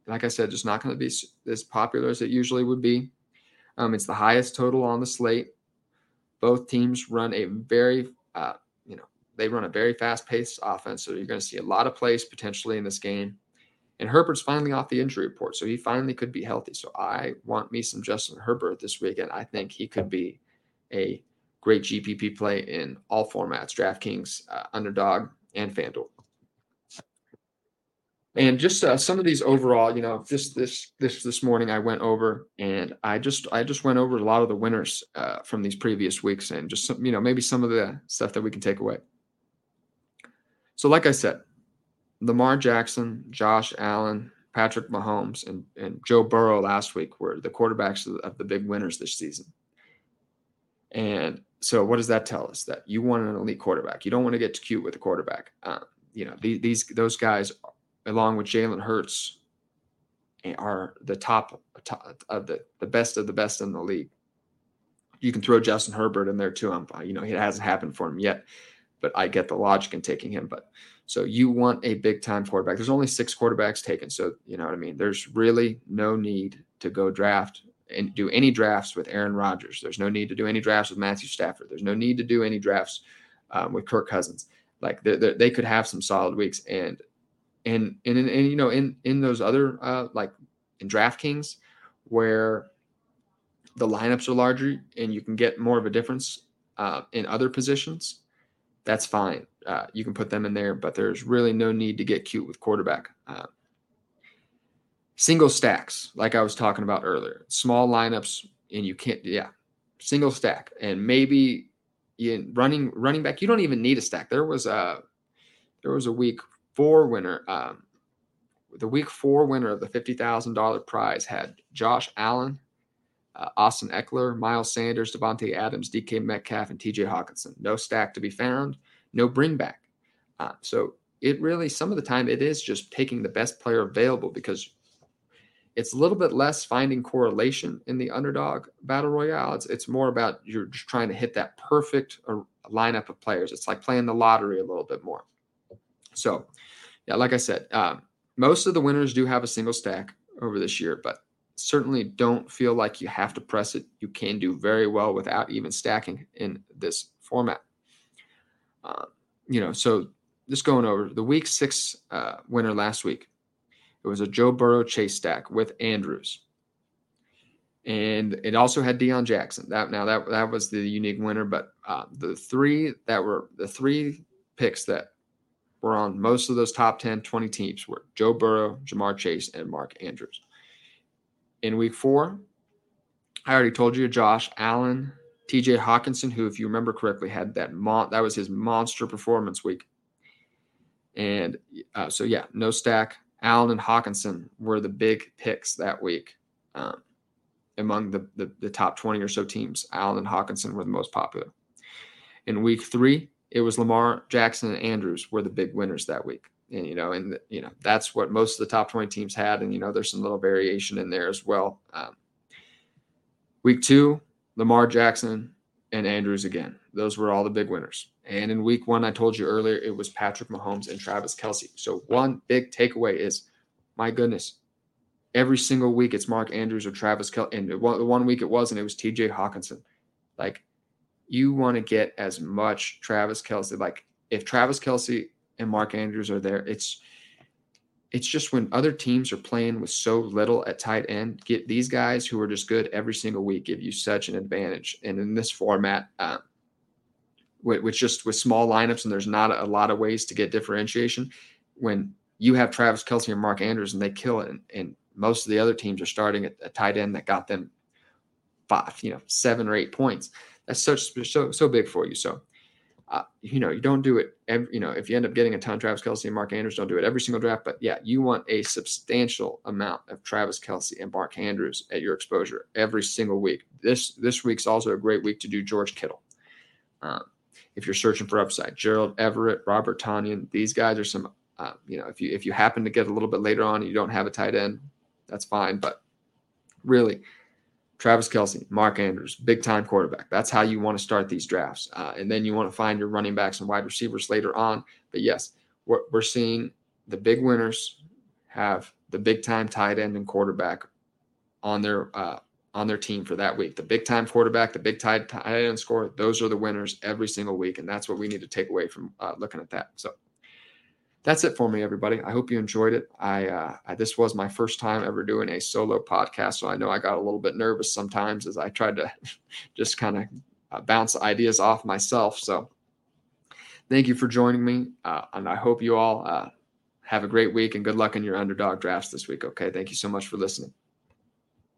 Like I said, just not going to be as popular as it usually would be. It's the highest total on the slate. Both teams run a very fast-paced offense, so you're going to see a lot of plays potentially in this game. And Herbert's finally off the injury report, so he finally could be healthy. So I want me some Justin Herbert this weekend. I think he could be a great GPP play in all formats, DraftKings, Underdog, and FanDuel. And just some of these overall, this morning I went over and I just went over a lot of the winners from these previous weeks and just some, maybe some of the stuff that we can take away. So like I said, Lamar Jackson, Josh Allen, Patrick Mahomes, and Joe Burrow last week were the quarterbacks of the big winners this season. And so what does that tell us? That you want an elite quarterback. You don't want to get too cute with a quarterback. Those guys, along with Jalen Hurts, are the top of the best of the best in the league. You can throw Justin Herbert in there too. It hasn't happened for him yet, but I get the logic in taking him. But so you want a big time quarterback. There's only 6 quarterbacks taken. So you know what I mean? There's really no need to go draft and do any drafts with Aaron Rodgers. There's no need to do any drafts with Matthew Stafford. There's no need to do any drafts with Kirk Cousins. Like they could have some solid weeks. And in those other like in DraftKings where the lineups are larger and you can get more of a difference in other positions, that's fine. You can put them in there, but there's really no need to get cute with quarterback. Single stacks, like I was talking about earlier, small lineups, and you can't, single stack, and maybe running back. You don't even need a stack. There was a week 4 winner. The week 4 winner of the $50,000 prize had Josh Allen, Austin Eckler, Miles Sanders, Devontae Adams, DK Metcalf, and TJ Hawkinson. No stack to be found. No bring back. So it really, some of the time, it is just taking the best player available because It's a little bit less finding correlation in the underdog battle royale. It's more about you're just trying to hit that perfect lineup of players. It's like playing the lottery a little bit more. So, yeah, like I said, most of the winners do have a single stack over this year, but certainly don't feel like you have to press it. You can do very well without even stacking in this format. So just going over the week six winner last week, it was a Joe Burrow chase stack with Andrews. And it also had Deion Jackson. That was the unique winner, but the three picks that were on most of those top 10, 20 teams were Joe Burrow, Jamar Chase, and Mark Andrews. In week four, I already told you, Josh Allen, TJ Hawkinson, who, if you remember correctly, had that was his monster performance week. And no stack. Allen and Hawkinson were the big picks that week among the top 20 or so teams. Allen and Hawkinson were the most popular. In week three, it was Lamar Jackson and Andrews were the big winners that week. And that's what most of the top 20 teams had. And, there's some little variation in there as well. Week two, Lamar Jackson and Andrews again. Those were all the big winners. And in week one, I told you earlier, it was Patrick Mahomes and Travis Kelce. So one big takeaway is, my goodness, every single week it's Mark Andrews or Travis Kelce. And the one week it wasn't, it was TJ Hawkinson. Like, you want to get as much Travis Kelce. Like, if Travis Kelce and Mark Andrews are there, it's just when other teams are playing with so little at tight end, get these guys who are just good every single week, give you such an advantage. And in this format, with small lineups, and there's not a lot of ways to get differentiation, when you have Travis Kelce and Mark Andrews and they kill it, and most of the other teams are starting at a tight end that got them 7 or 8 points, that's so big for you. So, you don't do it every, if you end up getting a ton of Travis Kelce and Mark Andrews, don't do it every single draft. But yeah, you want a substantial amount of Travis Kelce and Mark Andrews at your exposure every single week. This week's also a great week to do George Kittle. If you're searching for upside, Gerald Everett, Robert Tonyan, these guys are some, if you happen to get a little bit later on and you don't have a tight end, that's fine. But really, Travis Kelce, Mark Andrews, big-time quarterback. That's how you want to start these drafts. And then you want to find your running backs and wide receivers later on. But, yes, we're seeing the big winners have the big-time tight end and quarterback on their team for that week. The big-time quarterback, the big tight end scorer, those are the winners every single week, and that's what we need to take away from looking at that. So that's it for me, everybody. I hope you enjoyed it. This was my first time ever doing a solo podcast, so I know I got a little bit nervous sometimes as I tried to just kind of bounce ideas off myself. So thank you for joining me, and I hope you all have a great week, and good luck in your underdog drafts this week, okay? Thank you so much for listening.